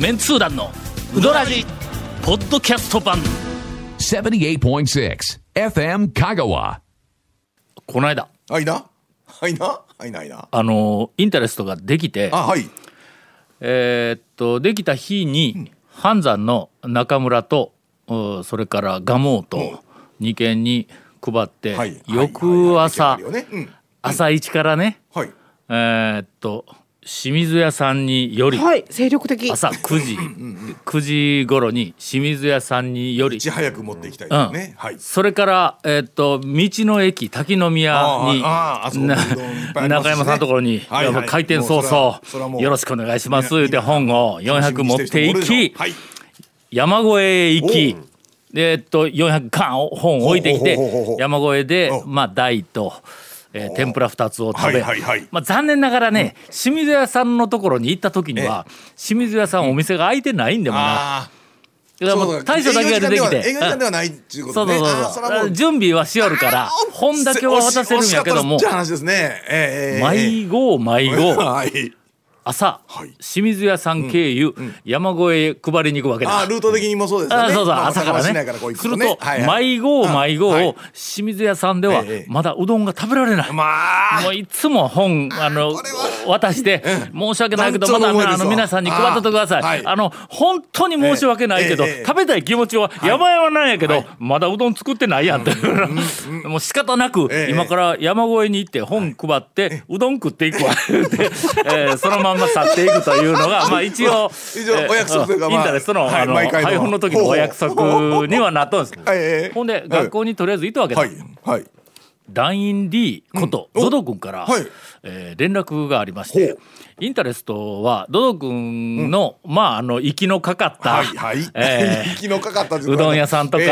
メンツー団のウドラジポッドキャスト版 78.6 FM 香川。この間インタレストができて、はい、できた日に半山の中村とそれから蒲生と2軒に配って、はい、翌朝、ね、朝一からね、はい、清水屋さんにより、はい、精力的、朝9時頃に清水屋さんによりいち早く持っていきたいですね、うん、はい、それから、道の駅滝の宮に中山さんのところに、はいはい、開店早々よろしくお願いしますって本を400持っていき、はい、山越えへ行き、400缶本を置いてきて、山越えでまあ台と天ぷら2つを食べ、はいはいはい、まあ、残念ながらね、うん、清水屋さんのところに行った時には清水屋さんお店が開いてないんでもな、だからもう大将だけが出てきて、営業時間ではないっていうことね、そう準備はしよるから本だけは渡せるんやけども、迷子迷子、はい、朝、はい、清水屋さん経由、うんうん、山越え配りに行くわけだ、ルート的にもそうですよね、そうそう、まあ、朝からね、すると、はいはい、迷子を、はい、清水屋さんではまだうどんが食べられない、もういつも本渡して申し訳ないけどまだ皆さんに配っててください、はい、本当に申し訳ないけど、食べたい気持ちは山々なんやけど、はい、まだうどん作ってないやんってもう仕方なく、今から山越えに行って本配って、うどん食っていくわって、そのまんま去っていくというのがまあ一応お約束というか、まあ、インタレストの配布の時のお約束にはなったんですけど、ほんで学校にとりあえず行ったわけだ、はいはい、団員 D ことドド君から、はい、連絡がありまして、インタレストはドド君の、まあ、息のかかった、はいはい、うどん屋さんとか、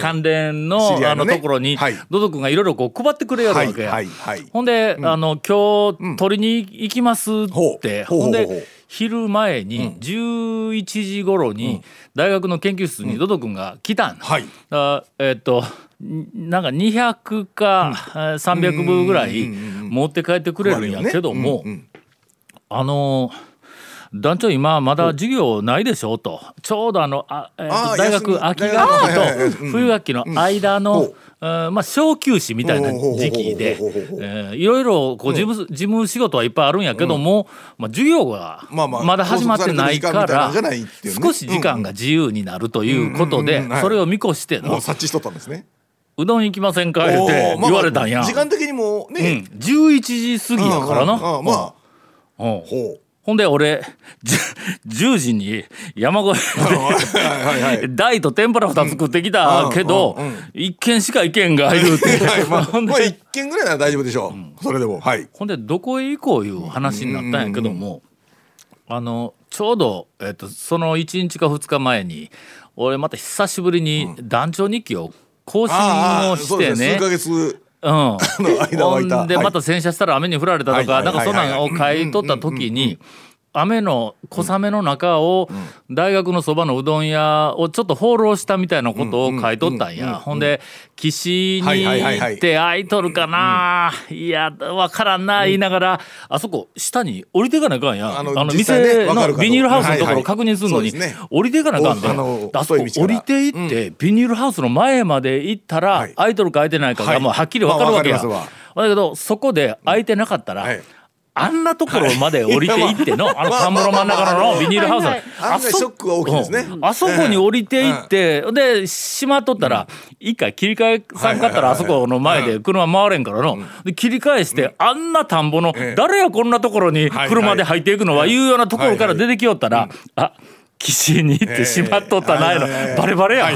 関連 の、ね、ところに、はい、ドド君がいろいろこう配ってくれるわけ、はいはいはい、ほんで、今日取りに行きますって、ほんで昼前に11時頃に大学の研究室にドド君が来たん、はい、なんか200か300部ぐらい持って帰ってくれるんやけども、団長今まだ授業ないでしょと、ちょうど大学秋学期と冬学期の間のまあ小休止みたいな時期で、いろいろこう事務仕事はいっぱいあるんやけども、まあ授業がまだ始まってないから少し時間が自由になるということで、それを見越しての察知しとったんですね。うどん行きませんかって言われたんや。時間的にもね11時過ぎだからな、まあほう、ほんで俺10時に山越えで大と天ぷら2つ食ってきたけど、1軒しか意見が入るって1軒ぐらいなら大丈夫でしょう、それでも、はい、ほんでどこへ行こういう話になったんやけども、ちょうど、その1日か2日前に俺また久しぶりに団長日記を更新をしてね、数ヶ月ほんでまた洗車したら雨に降られたとか、なんかそんなのを買い取った時に、雨の小雨の中を大学のそばのうどん屋をちょっと放浪したみたいなことを買い取ったんや。ほんで岸に行って空いとるかな、いや分からんな言いながら、あそこ下に降りていかなあかんや、店のビニールハウスのところ確認するのに降りていかなあかんで、あそこ降りていってビニールハウスの前まで行ったら空いとるか空いてないかがもうはっきり分かるわけや。だけどそこで空いてなかったら、あんなところまで降りていっての、田んぼの真ん中のビニールハウス、ショックが大きいですね。あそこに降りていって、でしまっとったら、一回切り替えさんかったらあそこの前で車回れんからの、で切り返してあんな田んぼの、誰やこんなところに車で入っていくのはいうようなところから出てきよったら、あ、岸に行ってしまっとったな、バレバレや、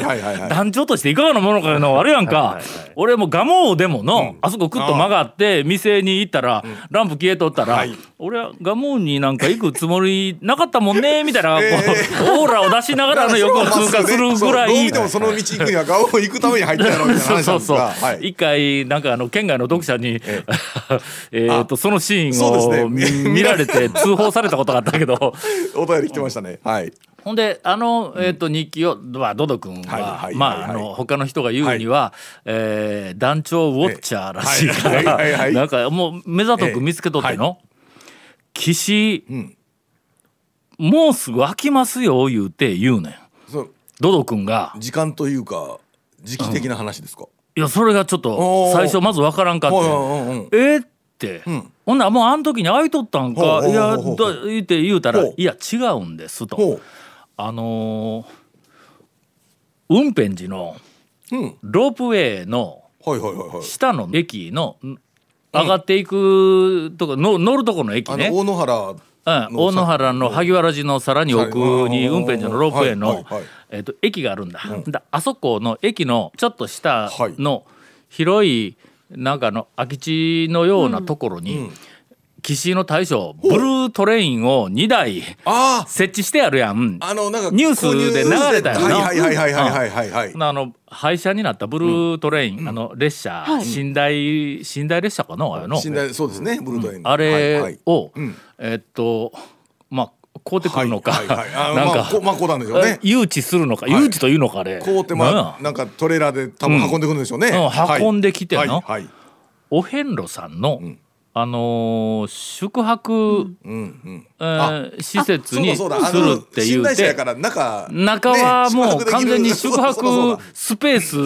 団長としていかがなものかのあれやんか、俺も蒲生でもの、あそこクッと曲がって店に行ったら、ランプ消えとったら、俺は蒲生になんか行くつもりなかったもんねみたいな、オーラを出しながらの横を通過するぐらい、どう見てもその道行くには蒲生行くために入ったやろみたいな話なんですが、一回なんか県外の読者にそのシーンを見られて通報されたことがあったけど、お便り来てましたね。はい、ほんで日記を、ドド君は他の人が言うには、団長ウォッチャーらしいから、なんかもう目ざとく見つけとっての、岸もうすぐ飽きますよ言うて言うねん。ドド君が時間というか時期的な話ですか、うん、いやそれがちょっと最初まず分からんかってって、うん、ほんならもうあの時に会いとったんかいやって言うたらいや違うんですと、雲辺寺のロープウェイの下の駅の上がっていくとこの乗るとこの駅ね、あの大野原の萩原寺のさらに奥に雲辺寺のロープウェイの駅があるんだ、うん、だあそこの駅のちょっと下の広いなんかの空き地のようなところに、うんうん、岸の大将ブルートレインを2台設置してあるやん、なんかニュースで流れたよな、廃車になったブルートレイン、うん、あの列車、はい、寝台列車かな、そうですねブルートレイン、うん、あれを、はいはい、まあ買うてくるのか、誘致するのか、はい、誘致というのか、あれ買うて、まあ、なんかトレーラーで多分運んでくるんでしょうね、うんうん、運んできての、はいはい、お遍路さんの、うん宿泊、施設にするって言うて、中はもう完全に宿泊スペース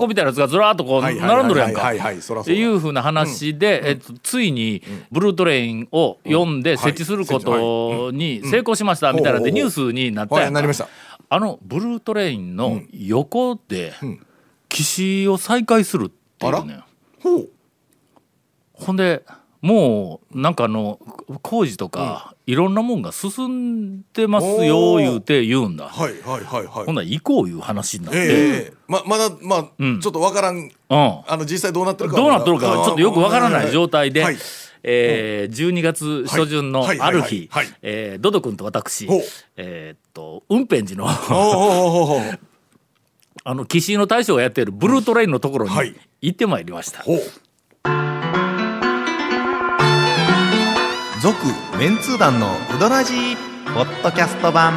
運びたいなやつがずらっとこう並んどるやんかっていう風な話で、ついにブルートレインを読んで設置することに成功しましたみたいなでニュースになったやんか。あのブルートレインの横で岸を再開するっていうね。ほんでもうなんか工事とかいろんなもんが進んでますよ言うて言うんだ、はいはいはいはい、ほんなら行こういう話になって、まだ、まあうん、ちょっと分からん、うん、実際どうなってるかどうなってるかちょっとよく分からない状態で、はいはい12月初旬のある日ドド君と私雲辺寺の岸の大将がやっているブルートレインのところに行ってまいりました、はい続メンツー団のうどらじポッドキャスト版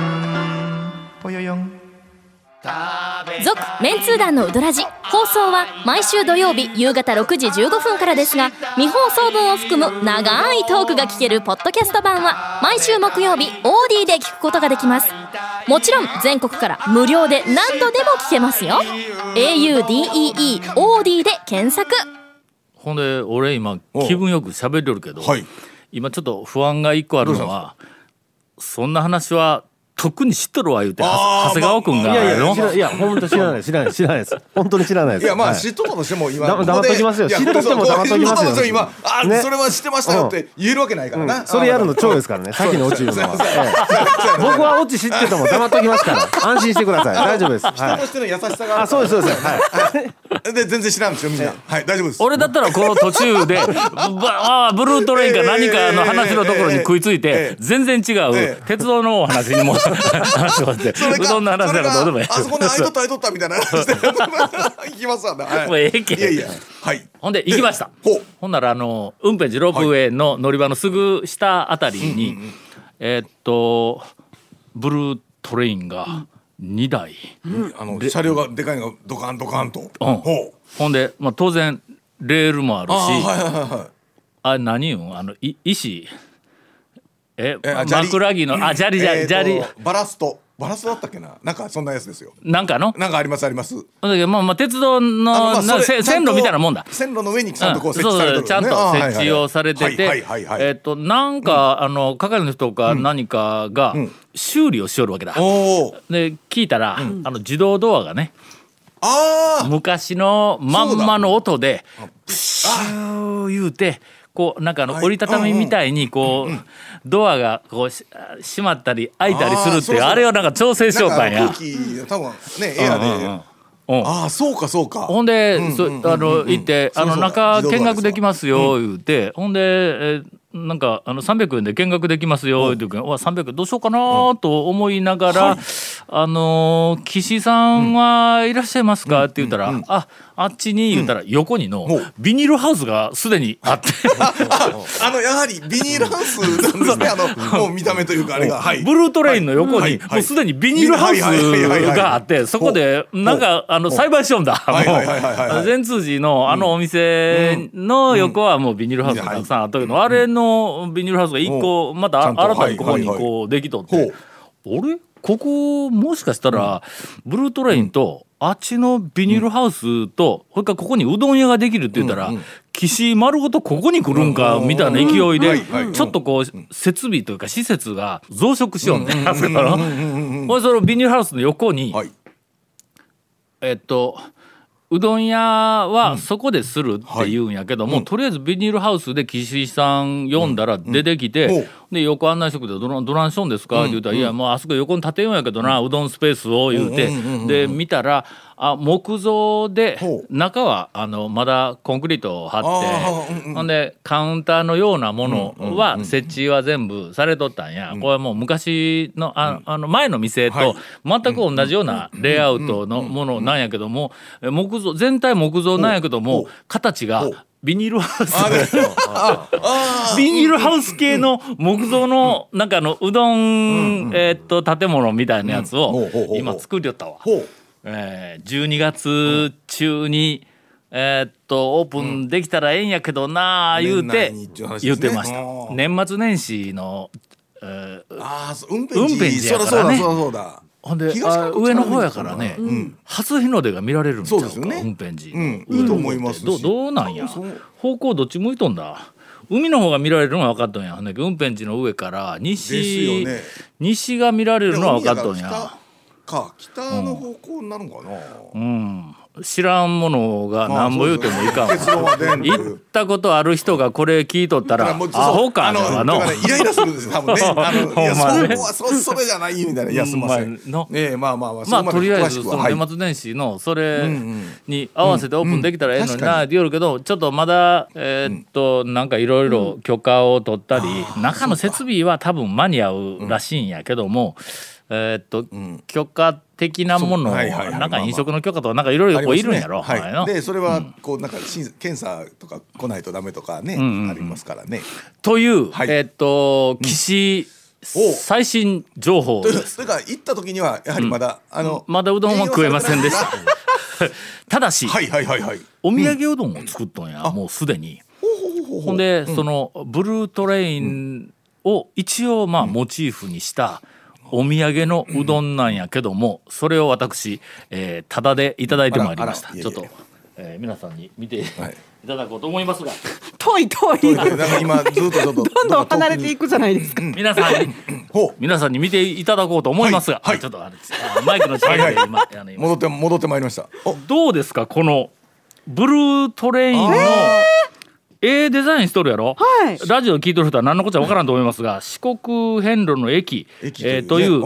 ぽよよん続メンツー団のうどらじ放送は毎週土曜日夕方6時15分からですが、未放送分を含む長いトークが聞けるポッドキャスト版は毎週木曜日 OD で聞くことができます。もちろん全国から無料で何度でも聞けますよ。 AUDEEOD で検索。ほんで俺今気分よく喋れるけど、はい、今ちょっと不安が一個あるのは、そんな話は特に知っとるわ言うて長谷川くんが、いや本当知らないです、本当に知らないです。いやまあ知っとったとしても今黙っときますよ、知っとっても黙っときますよ。今それは知ってましたよって言えるわけないからな。それやるの超ですからね。さっきのオチ言うのは僕はオチ知ってても黙っときますから、安心してください、大丈夫です。人としての優しさがあ、そうですそうです、はいで全然知らんですよみんな、はい大丈夫です。俺だったらこの途中でブルートレインか何かの話のところに食いついて全然違う鉄道のお話にもうどんな話だからどうでもいい。あそこにあいとったみたいな話で行きますわね、はい、もうええけん。いやいや、はい、ほんで行きました。ほんなら雲辺寺ロープウェイの乗り場のすぐ下あたりに、はい、ブルートレインが2台、うん、車両がでかいのがドカンドカンと、うん、ほんで、まあ、当然レールもあるし、あ何言うん石枕木のバラストだったっけな、なんかそんなやつですよ。なんかあります。まあ鉄道の線路みたいなもんだ。線路の上にちゃんとこう設置されてるね。ちゃんと設置をされてて、なんか係の人か何かが修理をしよるわけだ。で聞いたら自動ドアがね、昔のまんまの音でプシュー言うて。こうなんか折りたたみみたいにこうドアがこう閉まったり開いたりするっていう、あれをなんか調整召喚や空気多分ねエアで、あそうかほんで行って中見学できますよ言うて、ほんでなんか300円で見学できますよ言うて、300円どうしようかなと思いながら、岸さんはいらっしゃいますかって言ったら、あっちに言ったら横にのビニールハウスがすでにあってやはりビニールハウスなんですね。もう見た目というかあれが、はい、ブルートレインの横にもうすでにビニールハウスがあって、そこでなんか栽培しようんだ。善通寺のお店の横はもうビニールハウスがたくさんあったけど、あれののビニールハウスが1個また新たにここにこうできとって「あれここもしかしたらブルートレインとあっちのビニールハウスとそれからここにうどん屋ができる」って言ったら岸丸ごとここに来るんかみたいな勢いでちょっとこう設備というか施設が増殖しようねんそのビニールハウスの横にうどん屋はそこでするって言うんやけども、とりあえずビニールハウスで岸井さん呼んだら出てきて、で横案内してくれてどないしょんですかって言うたら、いやもうあそこ横に建てようんやけどな、うどんスペースを言うて、で見たら木造で中はまだコンクリートを張って、ほんでカウンターのようなものは設置は全部されとったんや。これはもう昔の前の店と全く同じようなレイアウトのものなんやけども、木造全体木造なんやけども形がビニールハウスビニールハウス系の木造のなんかうどん建物みたいなやつを今作りよったわ。12月中にオープンできたらええんやけどな言うて言ってました。年末年始の運転時やからね。ほんで上の方やからね、初日の出が見られるんちゃうか、本編時いいと思いますし、どうなんや方向どっち向いとんだ、海の方が見られるのは分かっとんや、運編時の上から西が見られるのは分かっとんや、北の方向になるのかな、知らんものが何も言うてもいかん。行ったことある人がこれ聞いとったらアホかイライラするんですよ多分ね。それじゃないみたいな。いやすいません。まあとりあえずその年末年始のそれに合わせてオープンできたらええのになって言うけど、ちょっとまだなんかいろいろ許可を取ったり中の設備は多分間に合うらしいんやけども、許可的なもの、なんか飲食の許可とかなんかいろいろいるんやろ。でそれはこうなんか検査とか来ないとダメとかねありますからね。という岸最新情報です。だから行った時にはやはりまだうどんは食えませんでした。ただしお土産うどんを作ったんやもうすでに。ほんでそのブルートレインを一応まあモチーフにした。お土産のうどんなんやけども、それを私タダでいただいてまいりました。ちょっと皆さんに見ていただこうと思いますが、遠い今ずっとどんどん離れていくじゃないですか。皆さんに見ていただこうと思いますが、ちょっとマイクの近くで今戻ってまいりました。どうですかこのブルートレインのデザインしとるやろ、ラジオ聞いとる人は何のこっちゃ分からんと思いますが、四国遍路の駅という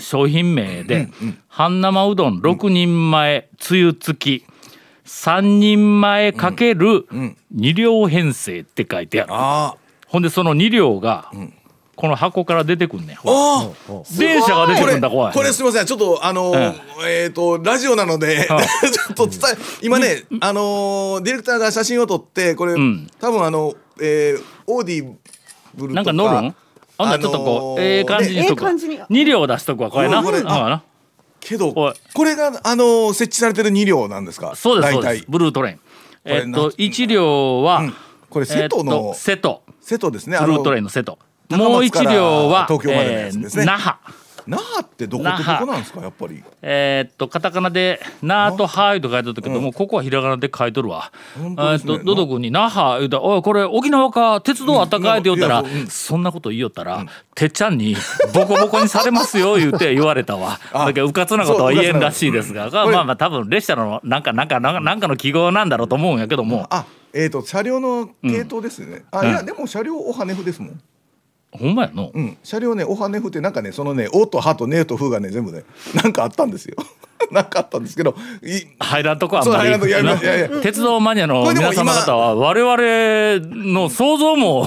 商品名で、半生うどん6人前つゆ付き3人前×2両編成って書いてある。ほんでその2両がこの箱から出てくんね。電車が出てくんだ。怖いこれすみません、ちょっとラジオなのでちょっと今ねディレクターが写真を撮って、これ多分オーディブルとかなんか乗るんあんなちょっとこう感じにしとく。2両出しとくわこれな。けどこれが設置されてる2両なんですか。そうですそうです。ブルートレイン1両はこれ瀬戸ですね。ブルートレインの瀬戸。もう1両は那覇ってどこなんですか。やっぱりカタカナでなとはいと書いてあったけども、ここはひらがなで書いとるわ。ドド君に那覇言うたら、おいこれ沖縄か鉄道あったかいって言ったら、そんなこと言いよったらてっちゃんにボコボコにされますよ言うて言われたわ。だけどうかつなことは言えんらしいですが、まあ多分列車のなんかの記号なんだろうと思うんやけども、車両の系統ですね。いやでも車両おはねふですもん。ほんまやの、車両ねおはねふってなんかね、そのねおとはとねとふがね全部ねなんかあったんですよ。なんかあったんですけど入らんとこあんまり。鉄道マニアの皆様方は我々の想像も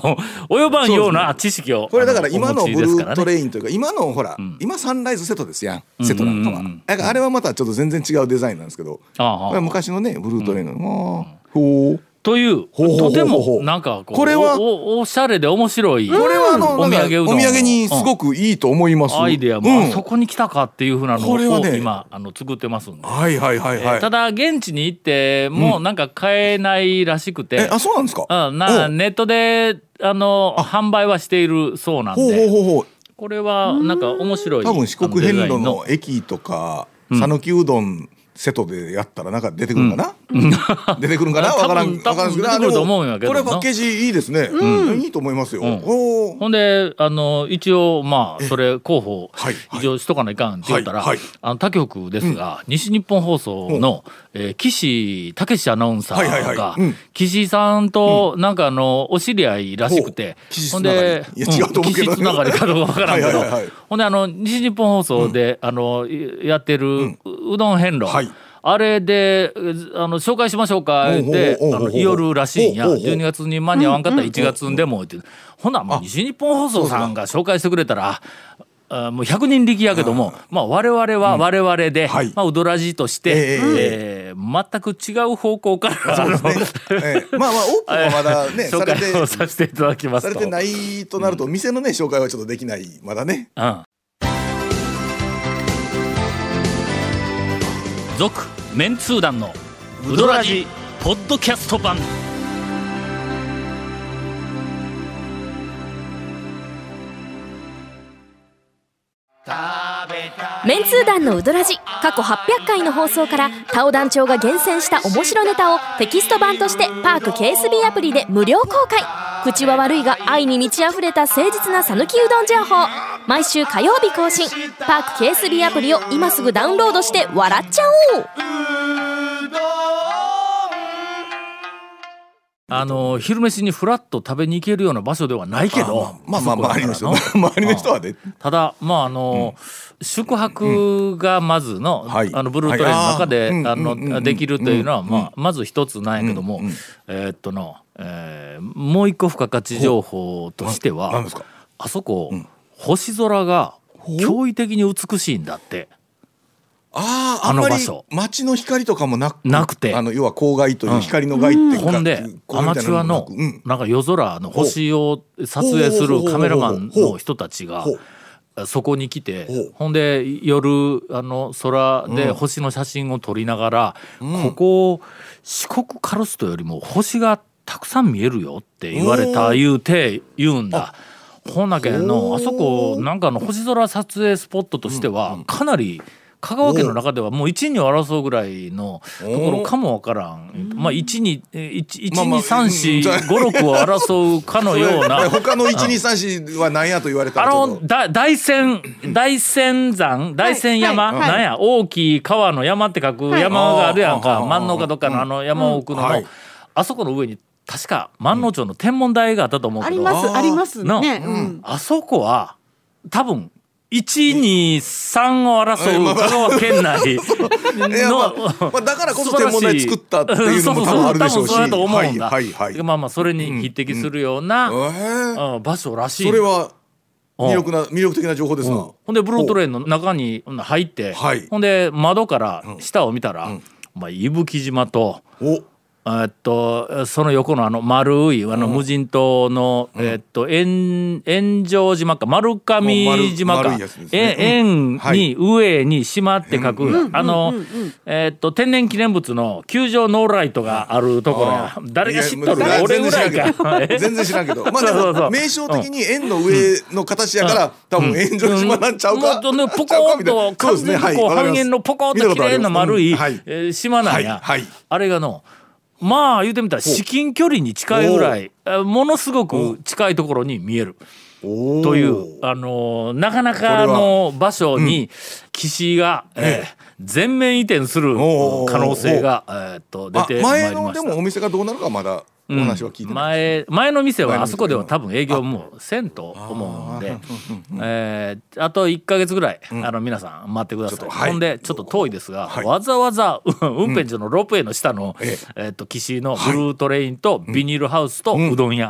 及ばんような知識を、これだから今のブルートレインというか今のほら今サンライズ瀬戸ですやん。瀬戸なんかはだからあれはまたちょっと全然違うデザインなんですけど、昔のねブルートレインのほう。というとてもなんかこれはおしゃれで面白い、これはお土産うどん、お土産にすごくいいと思います。アイデアもそこに来たかっていうふうなのを今作ってますんで、ただ現地に行ってもうなんか買えないらしくて、あ、そうなんですか。ネットで販売はしているそうなんで、これはなんか面白い。多分四国遍路の駅とか讃岐うどん瀬戸でやったらなんか出てくるかな、出てくるかな、わからん、わからんすけど、でもこれパッケージいいですね、いいと思いますよ。ほんで一応まあそれ候補一応しとかないかんって言ったら、他局ですが西日本放送の岸武史アナウンサーが岸さんとなんかお知り合いらしくて、ほんで岸つながりかどうかわからんけど、ほんで西日本放送でやってるうどん遍路、あれで紹介しましょうかって言おるらしいんや。12月に間に合わんかったら1月でもってほんなら西日本放送さんが紹介してくれたらもう100人力やけども、まあ我々は我々でウドラジとして全く違う方向からまあオープンはまだね紹介をさせていただきますと、されてないとなると店のね紹介はちょっとできないまだね。続メンツー団のウドラジポッドキャスト版、メンツー団のウドラジ過去800回の放送からタオ団長が厳選した面白ネタをテキスト版としてパーク KSB アプリで無料公開。口は悪いが愛に満ち溢れた誠実なさぬきうどん情報、毎週火曜日更新。パーク KSB アプリを今すぐダウンロードして笑っちゃおう。昼飯にフラッと食べに行けるような場所ではないけど、周りの人はね。ただ宿泊がまずのブルートレインの中でできるというのはまず一つなんやけども、もう一個付加価値情報としてはあそこ星空が驚異的に美しいんだって。あんまり街の光とかもなくて、要は光害という光の害ってほんでアマチュアのなんか夜空の星を撮影するカメラマンの人たちがそこに来て、ほんで夜空で星の写真を撮りながら、ここ四国カルストよりも星がたくさん見えるよって言われた言うて言うんだ。ほんだけのあそこなんか星空撮影スポットとしてはかなり香川県の中ではもう1、2を争うぐらいのところかもわからん。まあ1、2、1、2、3、4、5、6を争うかのような。他の1、2、3、4は何やと言われたらちょっと。大仙山、なんや、大きい川の山って書く山があるやんか。万能かどっかの山奥のあそこの上に確か万能町の天文台があったと思うけど。ありますね。あそこは多分。1、2、3を争う香川県内のだからこそ天文台作ったっていうのも多分あるでしょうし、それに匹敵するような場所らしい。それは魅力的な情報ですな。ほんでブルートレインの中に入って、ほんで窓から下を見たら伊吹島とその横の丸い無人島の円城島か丸上島か円に上に島って書く天然記念物の球場ノーライトがあるところや。誰が知っとるか俺ぐらいか全然知らんけど、まあでも名称的に円の上の形やから多分円城島なんちゃうか。ポコンと完全に半円のポコンと綺麗な丸い島なんや。あれがのまあ言うてみたら至近距離に近いぐらいものすごく近いところに見えるというなかなかの場所に岸が全面移転する可能性が出てまいりました。前のでもお店がどうなるかまだお話は聞いてない。前の店はあそこでは多分営業もせんと思うんで、あと1ヶ月ぐらい皆さん待ってください。ほんでちょっと遠いですが、わざわざ運転所のロープウェイの下の岸のブルートレインとビニールハウスとうどん屋、